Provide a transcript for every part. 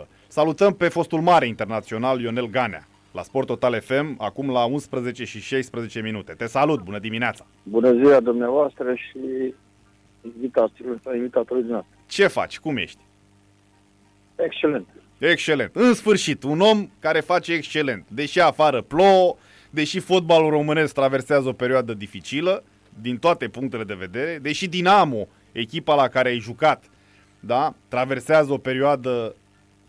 întâmplă. Salutăm pe fostul mare internațional Ionel Ganea, la Sport Total FM, acum la 11:16. Te salut, bună dimineața! Bună ziua dumneavoastră și invitatorul dumneavoastră. Ce faci? Cum ești? Excelent! Excelent! În sfârșit, un om care face excelent. Deși afară plouă, deși fotbalul românesc traversează o perioadă dificilă, din toate punctele de vedere, deși Dinamo, echipa la care ai jucat, da, traversează o perioadă,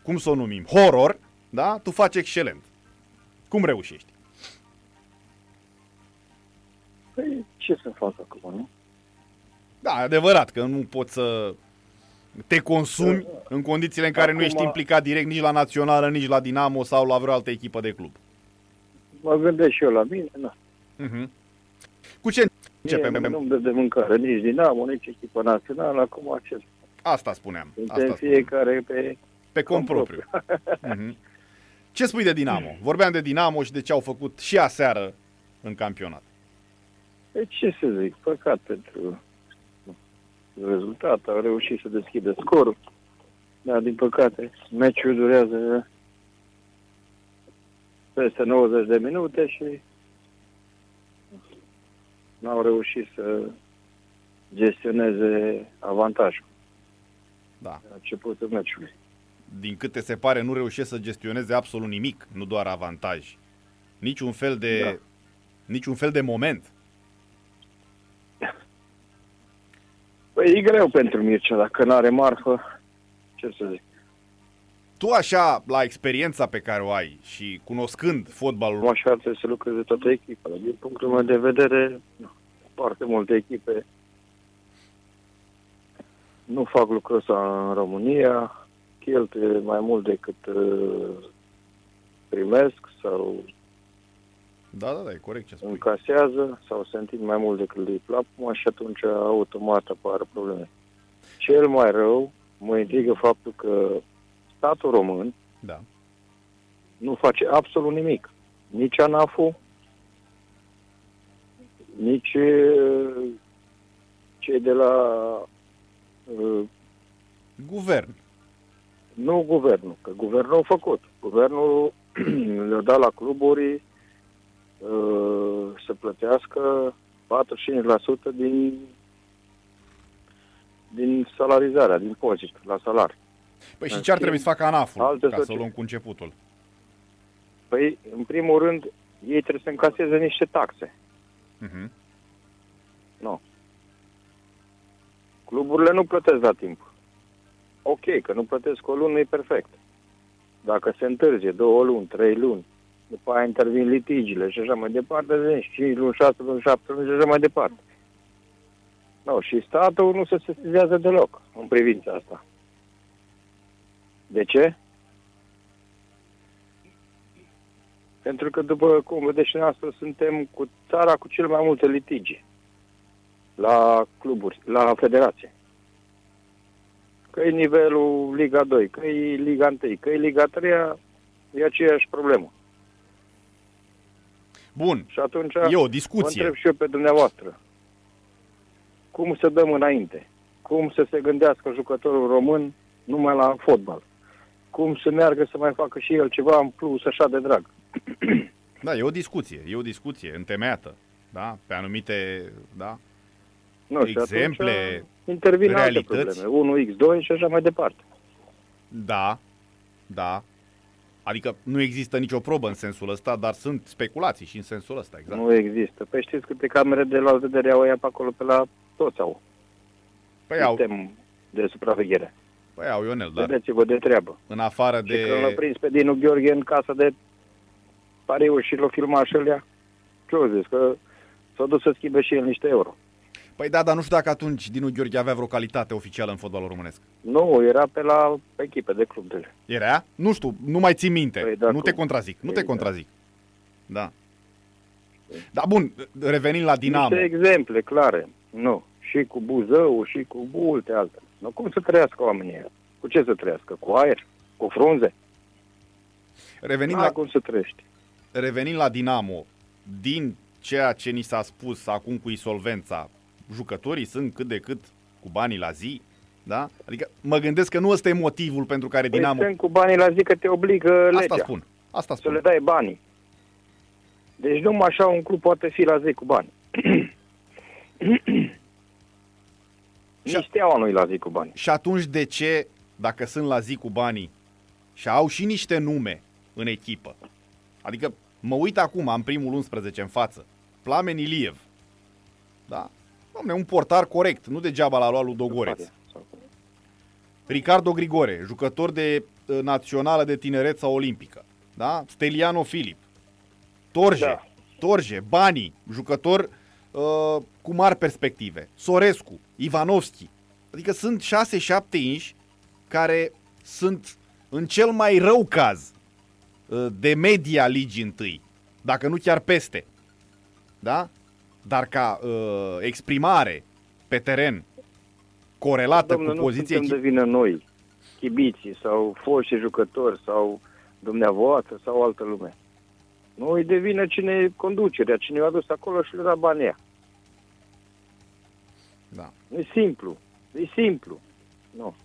cum să o numim, horror, da, tu faci excelent. Cum reușești? Păi, ce să fac acum, nu? Da, adevărat că nu poți să te consumi în condițiile în care acum nu ești implicat direct nici la Națională, nici la Dinamo sau la vreo altă echipă de club. Mă gândesc și eu la mine, da. Uh-huh. Cu ce începem? Nu-mi dă de mâncare, nici Dinamo, nici echipa națională, acum acest. Asta spuneam. Suntem fiecare pe cont propriu. Uh-huh. Ce spui de Dinamo? Vorbeam de Dinamo și de ce au făcut și aseară în campionat. E, ce să zic, păcat pentru rezultat, au reușit să deschidă scorul, dar din păcate meciul durează peste 90 de minute și n-au reușit să gestioneze avantajul. Da. La începutul meciului. Din câte se pare, nu reușesc să gestioneze absolut nimic, nu doar avantaj. Niciun fel de moment. Păi e greu pentru Mircea, dacă n-are marfă, ce să zic. Tu așa, la experiența pe care o ai și cunoscând fotbalul... Așa trebuie să lucreze toată echipa. Din punctul meu de vedere, foarte multe echipe nu fac lucrul ăsta în România, cheltuie mai mult decât primesc sau... Da, e corect ce spui. Încasează sau se întind mai mult decât îi plapumă și atunci automat apar probleme. Cel mai rău mă intrigă faptul că statul român nu face absolut nimic. Nici ANAF-ul, nici cei de la... Guvern. Nu guvernul, că guvernul a făcut. Guvernul le-a dat la cluburi să plătească 45% din salarizarea, din impozit la salari. Păi și ce ar trebui să facă ANAF-ul ca să o luăm cu începutul? Păi, în primul rând, ei trebuie să încaseze niște taxe. Uh-huh. Nu. Cluburile nu plătesc la timp. Ok, că nu plătesc o lună, e perfect. Dacă se întârzie 2 luni, 3 luni, după aia intervin litigiile și așa mai departe, 5 luni, 6 luni, 7 luni și așa mai departe. No, și statul nu se sesizează deloc în privința asta. De ce? Pentru că, după cum vedeți și noastră, suntem cu țara cu cel mai multe litigi la cluburi, la federație. Că e nivelul Liga 2, că e Liga 1, că e Liga 3, e aceeași problemă. Bun, și atunci e o discuție. Mă întreb și eu pe dumneavoastră. Cum să dăm înainte? Cum să se gândească jucătorul român numai la fotbal? Cum să meargă să mai facă și el ceva în plus așa de drag? Da, e o discuție întemeiată, da? Pe anumite, da? Nu, exemple, intervin realități. Alte probleme, 1x2 și așa mai departe. Da. Adică nu există nicio probă în sensul ăsta, dar sunt speculații și în sensul ăsta, exact. Nu există. Păi știți câte camere de la vedere au ea pe acolo, pe la toți au. Păi au. Sistem de supraveghere. Păi au, Ionel, dar... Vedeți-vă de treabă. În afară de... Și când l-a prins pe Dinu Gheorghe în casa de pariuri și l-a filmat și alea, ce-o zis? Că s-a dus să schimbe și el niște euro. Păi da, dar nu știu dacă atunci Dinu Gheorghe avea vreo calitate oficială în fotbalul românesc. Nu, era pe la echipe de club. Era? Nu știu, nu mai țin minte. Păi, da, nu te contrazic. Da. Dar bun, revenind la Dinamo. Niște exemple clare, nu. Și cu Buzău, și cu multe altele. Nu, cum să trăiască oamenii? Cu ce să trăiască? Cu aer? Cu frunze? Cum să trăiești? Revenind la Dinamo, din ceea ce ni s-a spus acum cu insolvența, jucătorii sunt cât de cât cu banii la zi, Da? Adică mă gândesc că nu ăsta e motivul pentru care Dinamo... Păi cu banii la zi că te obligă legea. Asta spun. Să le dai banii. Deci numai așa un club poate fi la zi cu bani. Nici Steaua nu-i la zi cu bani. Și atunci de ce, dacă sunt la zi cu banii și au și niște nume în echipă? Adică mă uit acum, am primul 11 în față. Plamen Iliev. Da? Doamne, un portar corect, nu degeaba l-a luat Ludogoreț. Ricardo Grigore, jucător de națională de tineret sau olimpică. Da? Steliano Filip. Torje, banii, jucător cu mari perspective. Sorescu, Ivanovski. Adică sunt 6-7 inși care sunt în cel mai rău caz de media ligii întâi, dacă nu chiar peste. Da? Dar ca exprimare pe teren corelată cu poziție... Nu suntem de vină noi, chibiții sau foști jucători sau dumneavoastră sau altă lume. Nu îi devină cine e conducerea, cine i-a adus acolo și le da banii aia. Da. E simplu. Nu.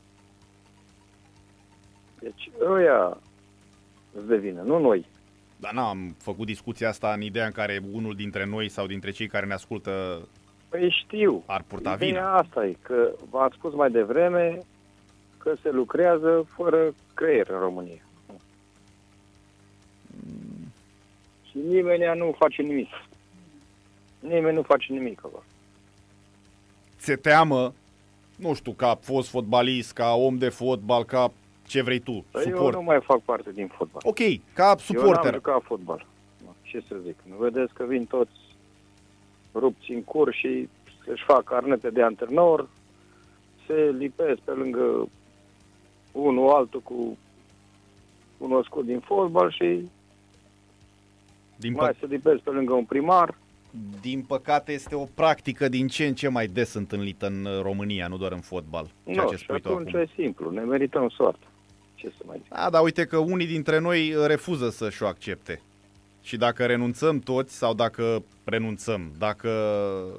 Deci ăia îți devină, nu noi. Dar n-am făcut discuția asta în ideea în care unul dintre noi sau dintre cei care ne ascultă ar purta vina. Bine, asta e, că v-am spus mai devreme că se lucrează fără creier în România. Și nimeni nu face nimic. Acolo. Se teamă, nu știu, ca fost fotbalist, ca om de fotbal, ca ce vrei tu, suport. Eu nu mai fac parte din fotbal. Ok, ca suporter. Eu n-am jucat fotbal. Ce să zic? Nu vedeți că vin toți rupți în cur și își fac carnete de antrenor, se lipesc pe lângă unul altul cu cunoscut din fotbal și se lipesc pe lângă un primar. Din păcate este o practică din ce în ce mai des întâlnită în România, nu doar în fotbal. Și atunci e simplu, ne merităm soartă. Ce să mai zic? Dar uite că unii dintre noi refuză să-și o accepte. Și dacă renunțăm toți sau dacă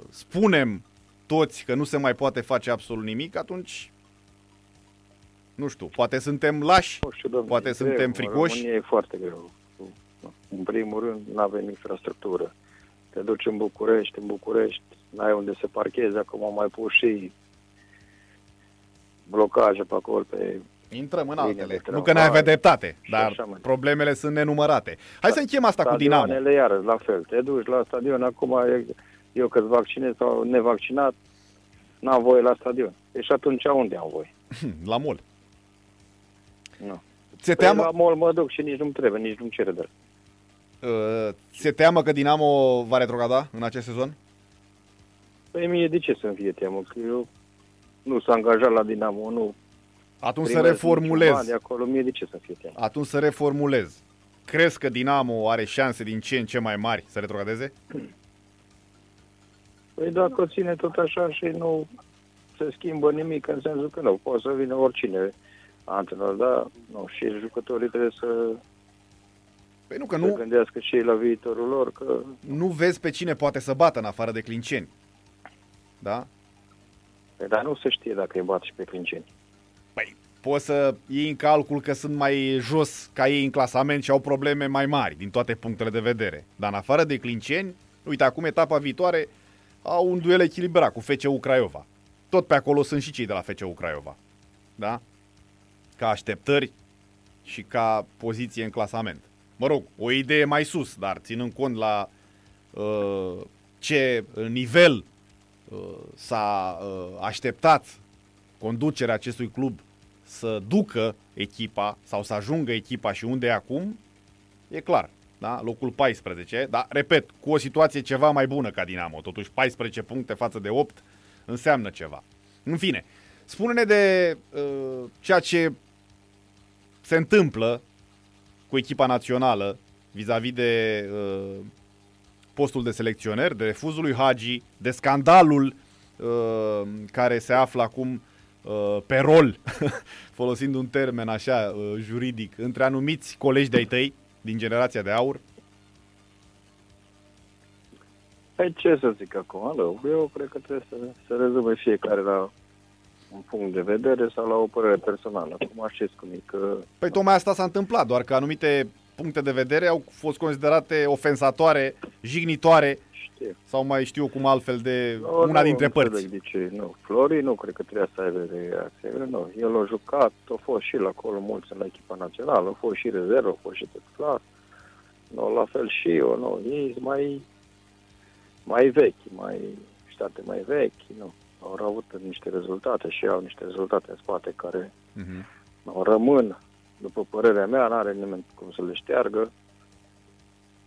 spunem toți că nu se mai poate face absolut nimic, atunci, nu știu, poate suntem lași, poate suntem fricoși. În România e foarte greu. În primul rând, nu avem infrastructură. Te duci în București, n-ai unde să parchezi, acum am mai pus și blocaje pe acolo, pe... Intrăm în altele, nu că n-ai avea dreptate, dar problemele sunt nenumărate. Hai să încheiem asta cu Dinamo. Stadionele iarăși, la fel, te duci la stadion, acum eu că-s vaccinez sau nevaccinat, n-am voie la stadion. Deci atunci unde am voie? La mall. Nu. La mall mă duc și nici nu-mi trebuie, nici nu-mi cere de la. Se teamă că Dinamo va retrograda în acest sezon? Păi mie de ce să-mi fie teamă? Că eu nu s-a angajat la Dinamo, nu. Atunci să reformulez. De acolo, mie de ce să-mi fie teamă? Atunci să reformulez. Crezi că Dinamo are șanse din ce în ce mai mari să retrogradeze? Păi dacă o ține tot așa și nu se schimbă nimic, în sensul că nu, poate să vină oricine antrenor, dar nu, și jucătorii trebuie să... Păi nu că nu gândească și ei la viitorul lor, că nu vezi pe cine poate să bată în afară de Clinceni. Da? Păi, dar nu se știe dacă îi bat și pe Clinceni. Păi, poți să iei în calcul că sunt mai jos ca ei în clasament și au probleme mai mari din toate punctele de vedere. Dar în afară de Clinceni, uite, acum etapa viitoare au un duel echilibrat cu FCU Craiova. Tot pe acolo sunt și cei de la FCU Craiova. Da? Ca așteptări și ca poziție în clasament. Mă rog, o idee mai sus, dar ținând cont la ce nivel s-a așteptat conducerea acestui club să ducă echipa sau să ajungă echipa și unde e acum, e clar, da? Locul 14, dar repet, cu o situație ceva mai bună ca Dinamo, totuși 14 puncte față de 8 înseamnă ceva. În fine, spune-ne de ceea ce se întâmplă cu echipa națională vis-a-vis de postul de selecționer, de refuzul lui Hagi, de scandalul care se află acum pe rol, folosind un termen așa juridic, între anumiți colegi de-ai tăi din generația de aur. Păi ce să zic acum? Eu cred că trebuie să rezume fiecare la un punct de vedere sau la o părere personală. Acum știți cum e că... Păi tocmai asta s-a întâmplat, doar că anumite puncte de vedere au fost considerate ofensatoare, jignitoare. Știu. Sau mai știu cum altfel de no, una dintre părți. De ce? Nu, Florin nu cred că trebuia să aibă reacție. Nu. El a jucat, a fost și la acolo mulți în la echipa națională, a fost și rezervă, a fost și titular. No, la fel și eu, nu. Ei sunt mai vechi, mai vechi, nu. Au avut niște rezultate și au niște rezultate în spate care rămân, după părerea mea, n-are nimeni cum să le șteargă.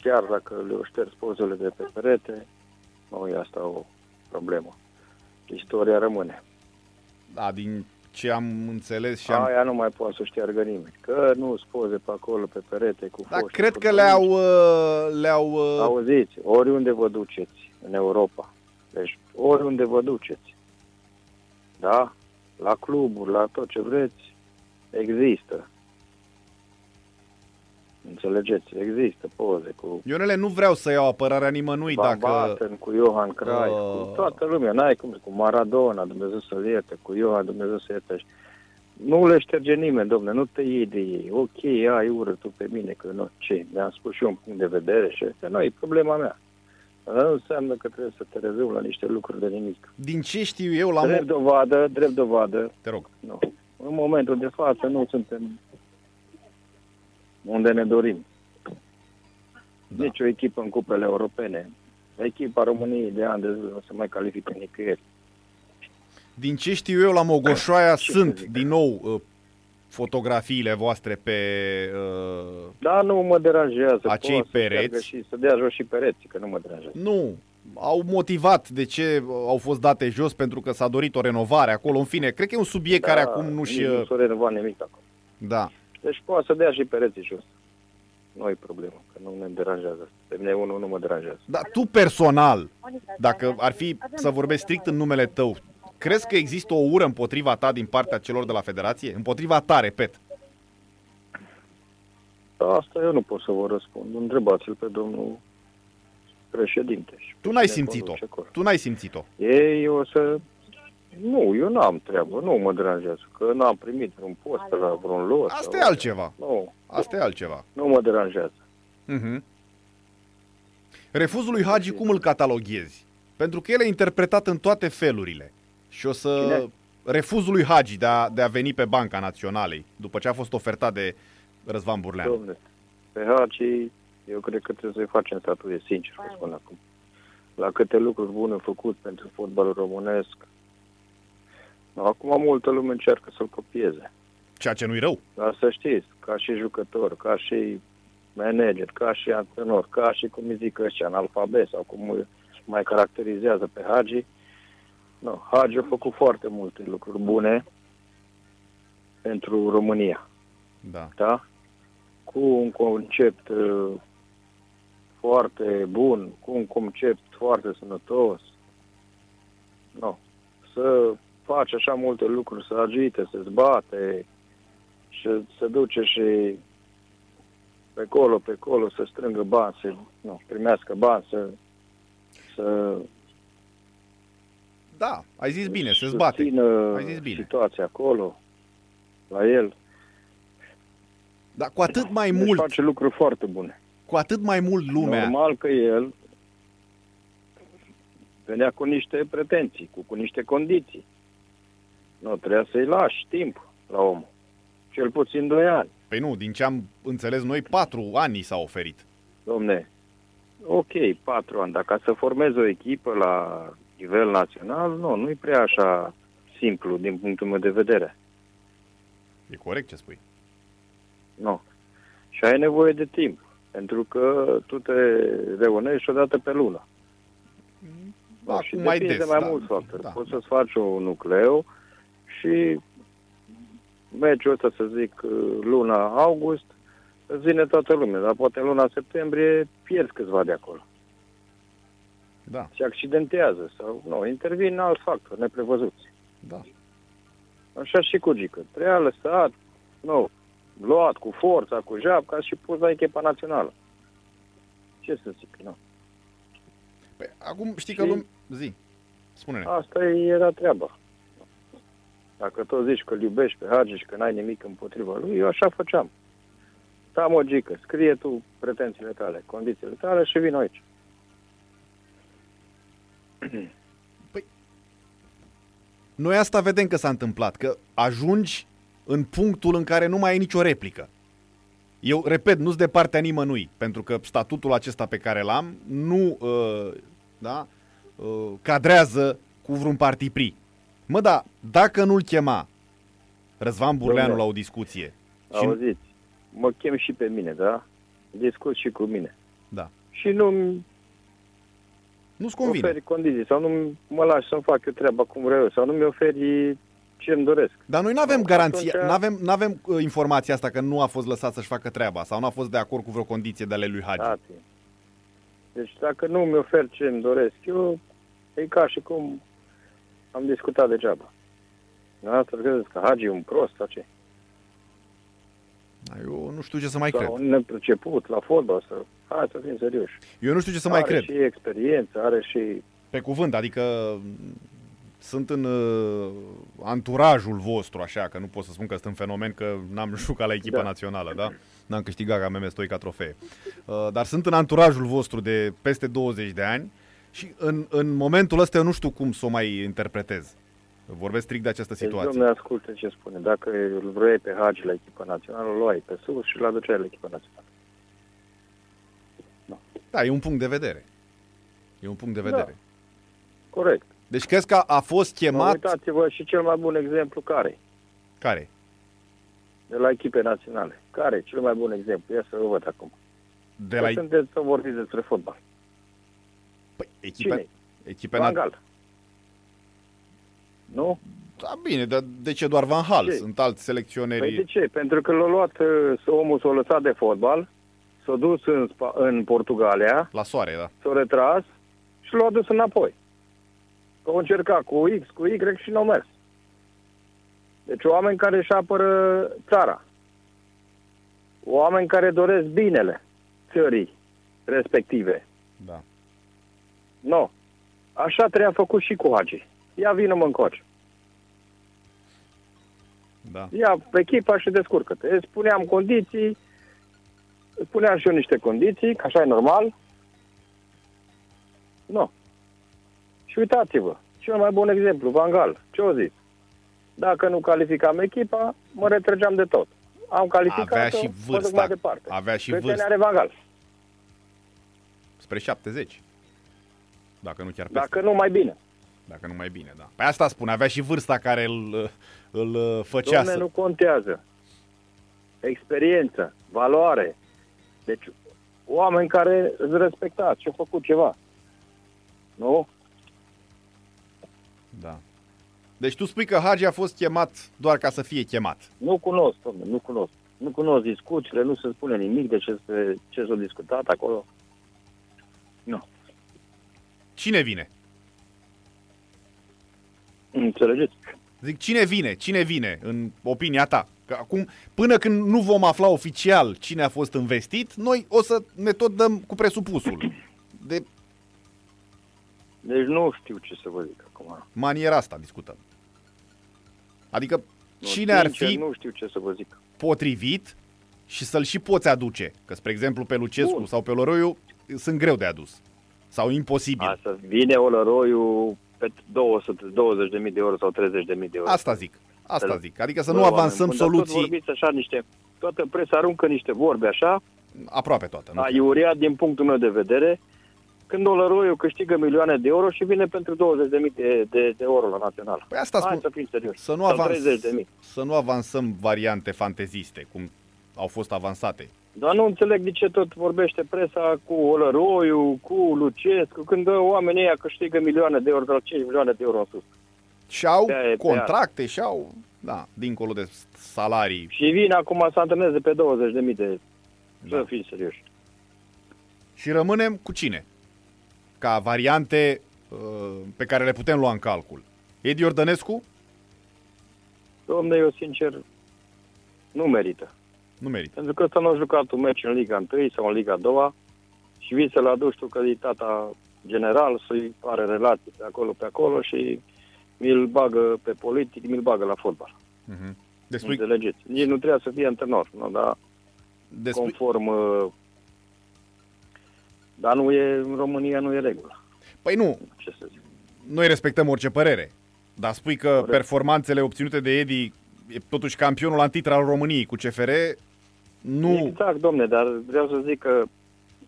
Chiar dacă le-o ștergi pozele de pe perete, nu e asta o problemă. Istoria rămâne. Da, din ce am înțeles și am... Aia nu mai poate să șteargă nimeni. Că nu sunt poze pe acolo, pe perete, cu foști. Da, cred că le-au... Auziți, oriunde vă duceți în Europa, deci oriunde vă duceți, da? La cluburi, la tot ce vreți, există. Înțelegeți, există poze cu... Ionele, nu vreau să iau apărarea nimănui Van dacă... Batten, cu Johan Cruyff, cu toată lumea, n-ai cum, cu Maradona, Dumnezeu să-l ierte, cu Johan, Dumnezeu să ierte. Nu le șterge nimeni, domne, nu te iei de ei. Ok, ai ură tu pe mine, că nu, ce, mi-am spus și eu un punct de vedere și asta nu e problema mea. Dar nu înseamnă că trebuie să te rezolvi la niște lucruri de nimic. Din ce știu eu la... Drept dovadă. Te rog. Nu. În momentul de față nu suntem... unde ne dorim. Da. Nici o echipă în cupele europene. Echipa României de ani de zile nu se mai califică nicăieri. Din ce știu eu, la Mogoșoaia sunt din nou fotografiile voastre pe da, nu mă deranjează. Acei pereți. Să dea jos și pereții, că nu mă deranjează. Nu. Au motivat de ce au fost date jos, pentru că s-a dorit o renovare acolo. În fine, cred că e un subiect care acum nu și... Nu s-a renovat nimic acolo. Da. Deci poate să dea și pereții jos. Nu e problemă, că nu ne deranjează. Pe mine unul nu mă deranjează. Dar tu personal, dacă ar fi să vorbești strict în numele tău, crezi că există o ură împotriva ta din partea celor de la Federație? Împotriva ta, repet. Asta eu nu pot să vă răspund. Întrebați-l pe domnul președinte. Tu n-ai simțit-o. Ei o să... Nu, eu n-am treabă, nu mă deranjează, că n-am primit vreun post pe la vreun lot. Asta e altceva. Nu. Asta e altceva. Nu mă deranjează. Uh-huh. Refuzul lui Hagi cum îl cataloghezi? Pentru că el e interpretat în toate felurile. Și o să... Cine? Refuzul lui Hagi de a veni pe Banca Naționalei, după ce a fost ofertat de Răzvan Burleanu. Dom'le, pe Hagi, eu cred că trebuie să-i facem statuie, sincer, vă spun acum. La câte lucruri bune au făcut pentru fotbalul românesc. Acum multă lume încearcă să-l copieze. Ceea ce nu-i rău. Dar să știți, ca și jucător, ca și manager, ca și antrenor, ca și, cum îi zic ăștia, analfabet sau cum mai caracterizează pe Hagi. No, Hagi a făcut foarte multe lucruri bune pentru România. Da. Da? Cu un concept foarte bun, cu un concept foarte sănătos. No, să... face așa multe lucruri, se agite, se zbate și se duce și pe colo, să strângă bani, să primească bani, să... Da, ai zis bine, se zbate. Ai zis bine. Situația acolo, la el. Dar cu atât mai mult... Deci face lucruri foarte bune. Cu atât mai mult lumea... Normal că el venea cu niște pretenții, cu niște condiții. Nu, trebuia să-i lași timp la om. Cel puțin 2 ani. Păi nu, din ce am înțeles noi, 4 ani i s-a oferit. Domne, ok, 4 ani, dar ca să formezi o echipă la nivel național, nu e prea așa simplu din punctul meu de vedere. E corect ce spui. Nu. Și ai nevoie de timp, pentru că tu te reunești odată pe lună. Da, și mai depinde des, mai mult factori. Da. Poți să-ți faci un nucleu și meciul ăsta, să zic, luna august, îți vine toată lumea, dar poate luna septembrie pierzi câțiva de acolo. Da. Se accidentează sau intervin alți factori neprevăzuți. Da. Așa și cu Gică. Treia lăsat, luat cu forța, cu japca și pus la echipa națională. Ce să zic, Păi, acum știi că zi, spune-ne. Asta era treaba. Dacă tot zici că îl iubești pe Hagi și că n-ai nimic împotriva lui, eu așa făceam. Tamo, Gică, scrie tu pretențiile tale, condițiile tale și vin aici. Păi, noi asta vedem că s-a întâmplat, că ajungi în punctul în care nu mai ai nicio replică. Eu, repet, nu-s de partea nimănui, pentru că statutul acesta pe care l-am nu cadrează cu vreun partipri. Mă, da, dacă nu-l chema Răzvan Burleanu la o discuție... Auziți, și... mă chem și pe mine, da? Discut și cu mine. Da. Și nu-ți convine. Oferi condiții sau nu mă lași să-mi fac eu treaba cum vreau sau nu mi oferi ce îmi doresc. Dar noi n-avem garanția, n-avem informația asta că nu a fost lăsat să-și facă treaba sau n-a fost de acord cu vreo condiție de ale lui Hagi. Da, deci dacă nu mi ofer ce îmi doresc eu, e ca și cum am discutat degeaba. Asta credeți că Hagi e un prost sau ce? Eu nu știu ce să mai cred. Sau un nepriceput la fotbal, sau... Hai să fim serioși. Eu nu știu ce să mai cred. Are și experiență, are și... Pe cuvânt, adică sunt în anturajul vostru, așa, că nu pot să spun că sunt un fenomen, că n-am jucat la echipa națională, da? N-am câștigat ca MM Stoica trofee. Dar sunt în anturajul vostru de peste 20 de ani și în momentul ăsta eu nu știu cum să o mai interpretez. Vorbesc strict de această situație. Dom'le, ascultă ce spune. Dacă îl vrei pe Hagi la echipa națională, îl luai pe sus și îl aduceai la echipa națională. No. Da, e un punct de vedere. Da. Corect. Deci crezi că a fost chemat... No, uitați-vă și cel mai bun exemplu care? De la echipe naționale. Care e cel mai bun exemplu? Ia să vă văd acum. Sunteți să vorbiți despre fotbal. Păi, echipe Van Gaal. Nu? Da, bine, dar de ce doar Van Gaal? Sunt alți selecționeri. Păi de ce? Pentru că l-a luat, omul s-a lăsat de fotbal, s-a dus în Portugalia, la soare, da. S-a retras și l-a dus înapoi. Că o încerca cu X, cu Y și n-au mers. Deci oameni care își apără țara, oameni care doresc binele țării respective. Da. Nu. Așa trebuia făcut și cu Hagi. Ia vină-mă încoace. Da. Ia echipa și descurcă-te. Îți puneam condiții, puneam și eu niște condiții, că așa e normal. Nu. Și uitați-vă, cel mai bun exemplu, Van Gaal. Ce-o zis? Dacă nu calificam echipa, mă retrăgeam de tot. Am calificat-o, mă duc mai departe. Avea și vârstă. Câte ani are Van Gaal? Spre 70. Dacă nu chiar peste. Dacă nu mai bine, da. Păi asta spune, avea și vârsta care îl făcea. Dom'le, nu contează. Experiență, valoare. Deci, oameni care îți respectați și au făcut ceva. Nu? Da. Deci tu spui că Hagi a fost chemat doar ca să fie chemat. Nu cunosc, dom'le, Nu cunosc discuțiile, nu se spune nimic de ce s-a discutat acolo. Nu. Cine vine? Înțelegeți? Zic, cine vine, în opinia ta? Că acum, până când nu vom afla oficial cine a fost investit, noi o să ne tot dăm cu presupusul. Deci nu știu ce să vă zic acum. Maniera asta discutăm. Adică, cine ar fi nu știu ce să vă zic. Potrivit și să-l și poți aduce? Că, spre exemplu, pe Lucescu sau pe Olăroiu sunt greu de adus. Sau imposibil. Asta vine Olăroiu... pe 220.000 de euro sau 30.000 de euro. Asta zic. Adică să nu avansăm soluții. Tot vorbiți așa niște... Toată presa aruncă niște vorbe așa. Aproape toată. Aiurea din punctul meu de vedere. Când Olăroiu câștigă milioane de euro și vine pentru 20.000 de euro la național. Păi asta spun. Hai să fim serios. Să nu avansăm variante fanteziste, cum au fost avansate. Dar nu înțeleg de ce tot vorbește presa cu Olăroiu, cu Lucescu, când oamenii ăia câștigă milioane de euro, de la 5 milioane de euro în sus. Și au contracte, și au, da, dincolo de salarii. Și vin acum să antreneze pe 20.000 de euro. Da. Să fii serios. Și rămânem cu cine? Ca variante pe care le putem lua în calcul. Edi Ordănescu? Dom'le, eu sincer nu merită. Pentru că ăsta nu a jucat un meci în Liga 1 sau în Liga 2 și vii să-l aduci tu că e tata general, să-i pare relații pe acolo și mi-l bagă pe politic, mi-l bagă la fotbal. Uh-huh. Despui... Înțelegeți? Ei nu trebuia să fie antrenor, nu? Dar despui... conform... Dar nu e, în România nu e regulă. Păi nu, ce să zic? Noi respectăm orice părere, dar spui că corect. Performanțele obținute de Edi e totuși campionul antititlu al României cu CFR, nu... Exact, domne, dar vreau să zic că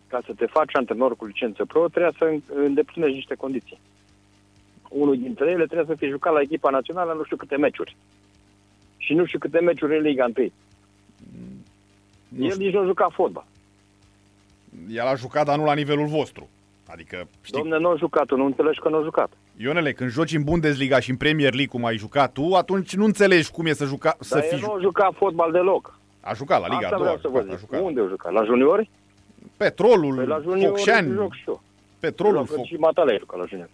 ca să te faci antrenor cu licență pro, trebuie să îndeplinești niște condiții. Unul dintre ele trebuie să fie jucat la echipa națională nu știu câte meciuri. Și nu știu câte meciuri în Liga 1. El nici nu juca fotbal. El a jucat, dar nu la nivelul vostru. Adică, știi... Domne, nu a jucat, nu înțelegi că nu a jucat. Ionele, când joci în Bundesliga și în Premier League, cum ai jucat tu, atunci nu înțelegi cum e să juca, să fii... Dar el nu a jucat fotbal deloc. A jucat la Liga 2. Asta vreau să vă zic. Unde a jucat? La juniori? Petrolul, păi la juniori Focșani. Joc și eu. Petrolul Focșani. Și Mataleu a jucat la juniori.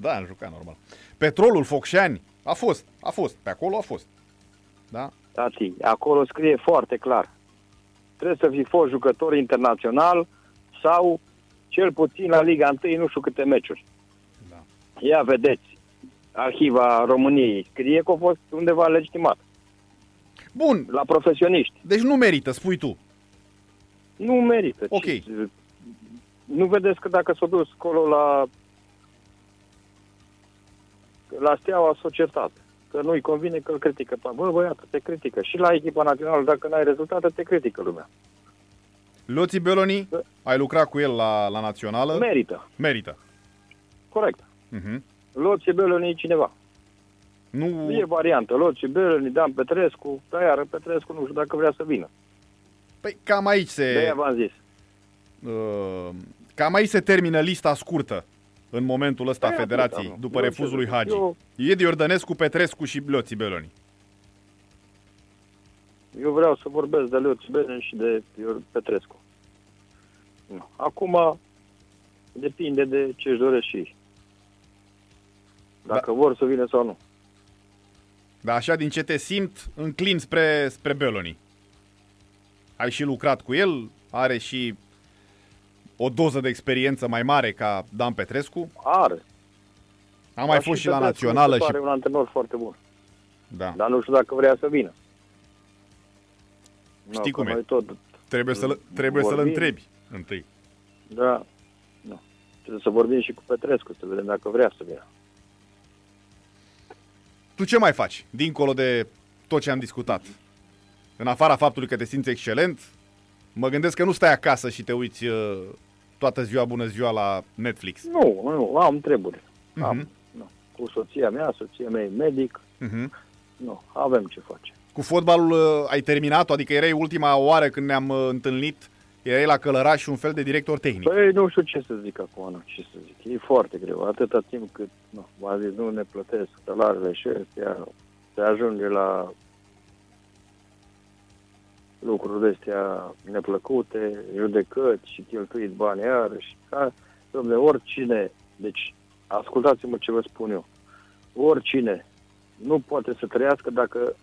Da, a jucat normal. Petrolul Focșani a fost. Pe acolo a fost. Da? Tati, acolo scrie foarte clar. Trebuie să fii fost jucător internațional sau cel puțin la Liga 1 nu știu câte meciuri. Da. Ia vedeți, Arhiva României scrie că a fost undeva legitimat. Bun. La profesioniști. Deci nu merită, spui tu. Nu merită. Ok. Nu vedeți că dacă s-a dus acolo la Steaua s-a certat. Că nu-i convine că îl critică. Bă, băiată, te critică. Și la echipa națională, dacă n-ai rezultate, te critică lumea. Lotzi Bölöni, ai lucrat cu el la națională. Merită. Corect. Uh-huh. Lotzi Bölöni cineva. Nu e variantă. Lotzi Bölöni, Dan Petrescu, dar iară Petrescu nu știu dacă vrea să vină. Păi cam aici se... De-aia v-am zis. Cam aici se termină lista scurtă în momentul ăsta a Federației, da, după refuzul lui Hagi. Edi Ordănescu, Petrescu și Lotzi Bölöni. Eu vreau să vorbesc de Lotzi Bölöni și de Petrescu. Acum depinde de ce își doresc și ei. Dacă vor să vină sau nu. Dar așa din ce te simt, înclin spre Bölöni. Ai și lucrat cu el, are și o doză de experiență mai mare ca Dan Petrescu? Are. Am mai fost și la națională și... Are un antrenor foarte bun. Da. Dar nu știu dacă vrea să vină. Știi cum e? Trebuie să-l întrebi întâi. Da. Nu. Trebuie să vorbim și cu Petrescu, să vedem dacă vrea să vină. Tu ce mai faci, dincolo de tot ce am discutat? În afara faptului că te simți excelent, mă gândesc că nu stai acasă și te uiți toată ziua, bună ziua, la Netflix. Nu, am treburi. Uh-huh. Cu soția mea e medic. Uh-huh. Nu, avem ce face. Cu fotbalul ai terminat-o? Adică erai ultima oară când ne-am întâlnit, erai la Călăraș un fel de director tehnic. Păi nu știu ce să zic acum, E foarte greu, atâta timp cât nu ne plătesc salariile și se ajunge la... lucruri astea neplăcute, judecăți și cheltuit bani iarăși. Dom'le, oricine, deci ascultați-mă ce vă spun eu, oricine nu poate să trăiască dacă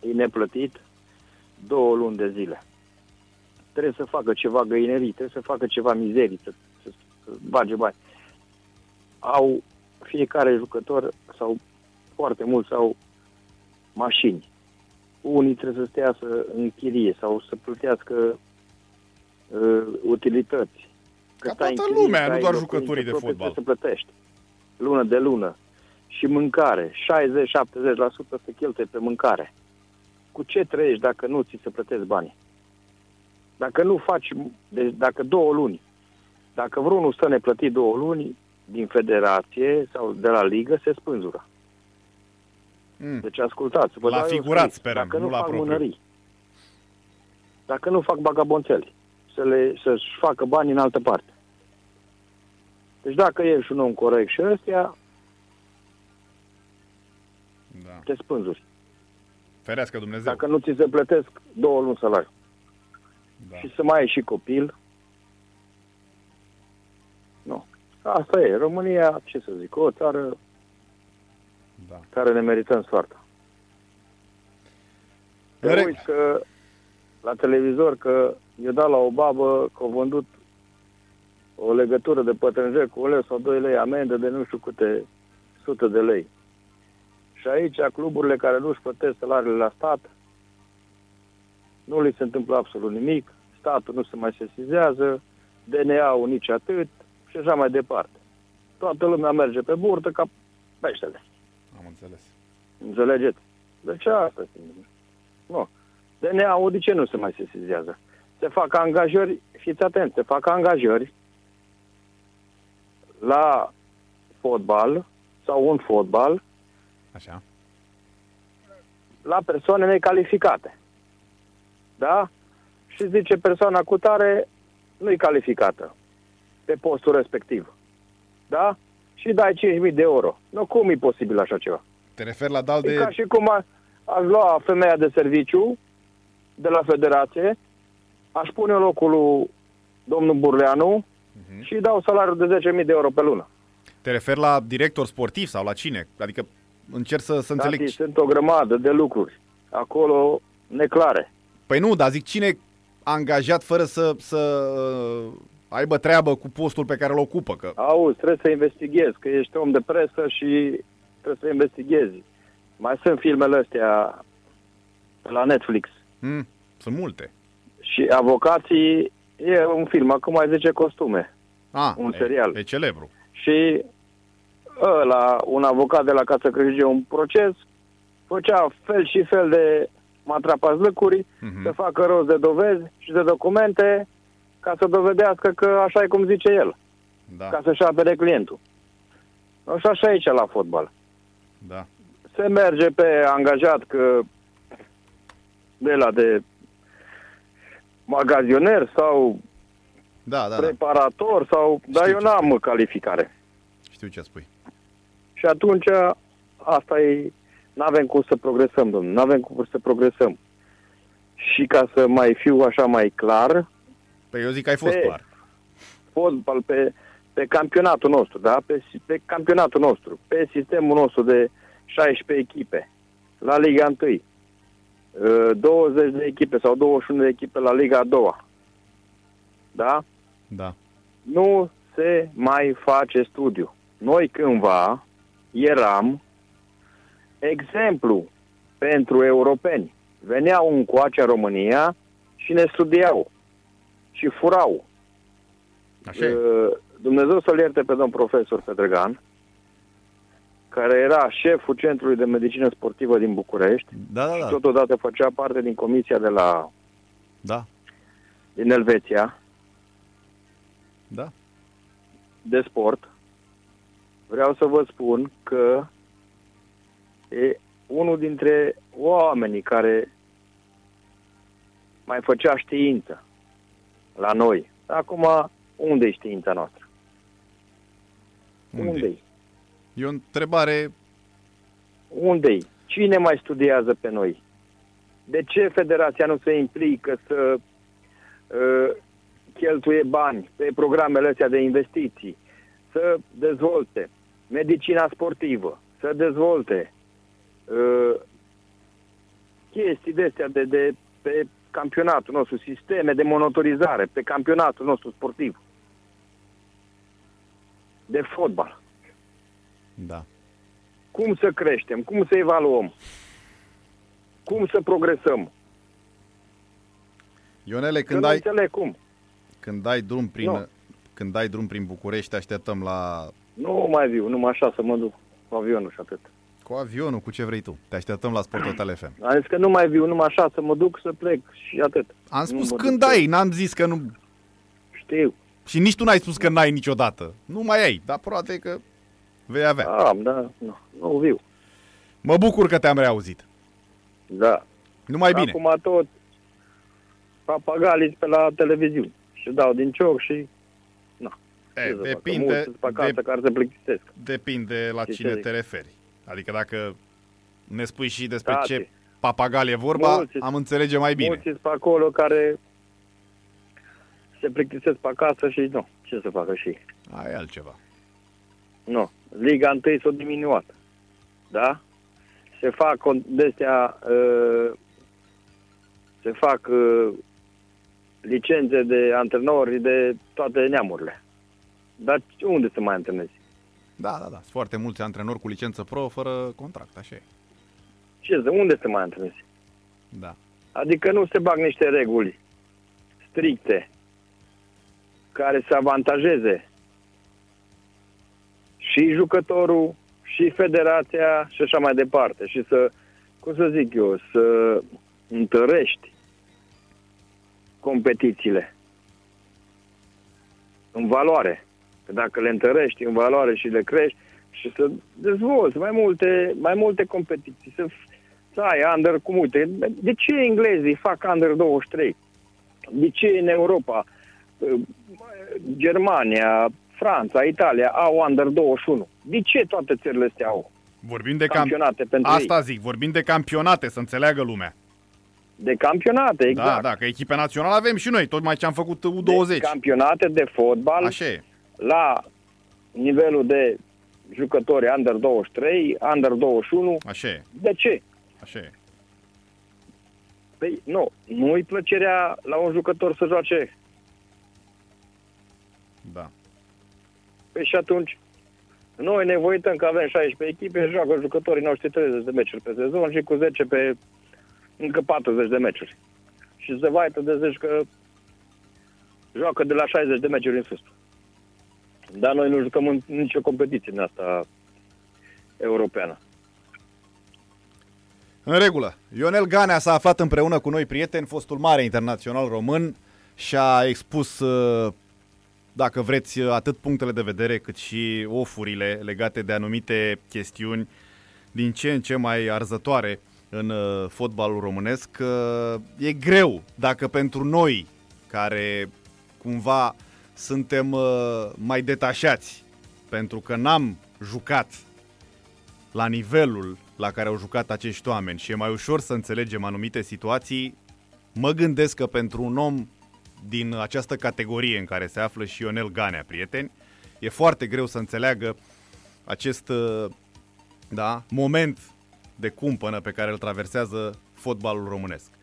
e neplătit 2 luni de zile. Trebuie să facă ceva găinerii, trebuie să facă ceva mizerii, să bage bani. Au fiecare jucător sau foarte mulți au mașini. Unii trebuie să stea să închirie sau să plătească utilități. Că ca toată lumea, nu doar jucătorii de fotbal. Să plătești lună de lună. Și mâncare, 60-70% se cheltuie pe mâncare. Cu ce trăiești dacă nu ți se plătești banii? Dacă nu faci, deci dacă 2 luni, dacă vreunul stă neplătit 2 luni, din federație sau de la ligă se spânzură. Deci ascultați, la figurat sperăm, dacă nu la fac mânării, dacă nu fac bagabonțeli, să-și facă bani în altă parte. Deci dacă ești un om corect și ăstea, da, te spânzuri. Ferească Dumnezeu. Dacă nu ți se plătesc 2 luni salariu. Da. Și să mai ai și copil. Nu. Asta e. România, ce să zic, o țară... Da. Care ne merităm soarta. Te uiți că la televizor că i-a dat la o babă că a vândut o legătură de pătrânjel cu 1 lei sau 2 lei amendă de nu știu câte sute de lei. Și aici cluburile care nu-și plătesc salariile la stat, nu li se întâmplă absolut nimic, statul nu se mai sesizează, DNA-ul nici atât și așa mai departe. Toată lumea merge pe burtă ca peștele. Am înțeles. Înțelegeți? Deci asta nu. DNA-ul de ce nu se mai sesizează? Se fac angajări, fiți atenți, se fac angajări la fotbal sau un fotbal. Așa. La persoane necalificate. Da? Și zice persoana cu tare nu-i calificată pe postul respectiv. Da? Și dai 5.000 de euro. Nu, cum e posibil așa ceva? Te referi la dal de... E ca și cum aș lua femeia de serviciu de la Federație, aș pune în locul lui domnul Burleanu și dau salariul de 10.000 de euro pe lună. Te referi la director sportiv sau la cine? Adică încerc să înțeleg. Tati, sunt o grămadă de lucruri acolo neclare. Păi nu, dar zic, cine a angajat fără să aibă treabă cu postul pe care îl ocupă? Că... Auzi, trebuie să investighezi, că ești om de presă și trebuie să investighezi. Mai sunt filmele astea la Netflix. Sunt multe. Și Avocații e un film, acum ai 10 costume. Un serial. E celebru. Și ăla, un avocat de la ca să câștige un proces, făcea fel și fel de matrapazlăcuri, să facă rost de dovezi și de documente ca să dovedească că așa e cum zice el. Da. Ca să-și apere clientul. Așa și aici la fotbal. Da. Se merge pe angajat că de la de magazioner sau preparator sau... Știu, dar eu n-am calificare. Știu ce spui. Și atunci asta e... N-avem cum să progresăm, domnule. N-avem cum să progresăm. Și ca să mai fiu așa mai clar... Păi eu zic că ai fost clar. Fotbal, pe campionatul nostru, da? Pe campionatul nostru, pe sistemul nostru de 16 echipe la Liga 1, 20 de echipe sau 21 de echipe la Liga 2. Da? Da. Nu se mai face studiu. Noi cândva eram exemplu pentru europeni. Veneau încoace în România și ne studiau și furau. Așa e. Dumnezeu să-l ierte pe domn profesor Pedregan, care era șeful Centrului de Medicină Sportivă din București, și totodată făcea parte din comisia de la din Elveția de sport. Vreau să vă spun că e unul dintre oamenii care mai făcea știință la noi. Acum, unde e știința noastră? Unde-i? E o întrebare... Unde-i? Cine mai studiază pe noi? De ce Federația nu se implică să cheltuie bani pe programele astea de investiții, să dezvolte medicina sportivă, să dezvolte chestii de-astea de pe campionatul nostru, sisteme de monitorizare pe campionatul nostru sportiv de fotbal. Da. Cum să creștem, cum să evaluăm, cum să progresăm. Ionele, când dai drum prin București, te așteptăm la... Nu mai viu, numai așa să mă duc cu avionul și atât. Cu avionul, cu ce vrei tu. Te așteptăm la Sport Total FM. Am zis că nu mai viu, numai așa să mă duc, să plec și atât. Am spus când ai, n-am zis că nu... Știu. Și nici tu n-ai spus că n-ai niciodată. Nu mai ai, dar poate că vei avea. Am, nu viu. Mă bucur că te-am reauzit. Da. Numai bine. Acum tot papagalii pe la televiziune și dau din cioc și... Depinde la cine te referi. Adică dacă ne spui și despre ce papagal e vorba, am înțelege mai bine. Mulți sunt pe acolo care se plictisesc pe acasă și nu, ce să facă și ei. Ai altceva. Nu, Liga 1 s-a diminuat. Da? Se fac de-astea, se fac licențe de antrenori de toate neamurile. Dar unde se mai întâlnesc? Da, da, da. Foarte mulți antrenori cu licență pro fără contract, așa e. Ce, de unde te mai antrenezi? Da. Adică nu se bag niște reguli stricte care să avantajeze și jucătorul, și federația, și așa mai departe. Și să, cum să zic eu, să întărești competițiile în valoare. Că dacă le întărești în valoare și le crești și să dezvolți mai multe competiții, să ai under, cum uite, de ce englezii fac under 23? De ce în Europa, Germania, Franța, Italia au under 21? De ce toate țările astea au? Vorbim de campionate pentru asta ei. Zic, vorbim de campionate, să înțeleagă lumea. De campionate, exact. Da, da, că echipe națională avem și noi, tocmai ce am făcut U20. De campionate de fotbal. Așa e. La nivelul de jucători under 23, under 21. Așa e. De ce? Așa e. Păi, nu-i plăcerea la un jucător să joace. Da. Păi și atunci, noi ne voităm că avem 16 echipe, joacă jucătorii noștri 30 de meciuri pe sezon și cu 10 pe încă 40 de meciuri. Și se vaită de 10 că joacă de la 60 de meciuri în sus. Dar noi nu jucăm în nicio competiție în asta europeană. În regulă. Ionel Ganea s-a aflat împreună cu noi prieteni, fostul mare internațional român, și a expus, dacă vreți, atât punctele de vedere cât și ofurile legate de anumite chestiuni din ce în ce mai arzătoare în fotbalul românesc. E greu, dacă pentru noi care cumva suntem mai detașați pentru că n-am jucat la nivelul la care au jucat acești oameni și e mai ușor să înțelegem anumite situații, mă gândesc că pentru un om din această categorie în care se află și Ionel Ganea, prieteni, e foarte greu să înțeleagă acest moment de cumpănă pe care îl traversează fotbalul românesc.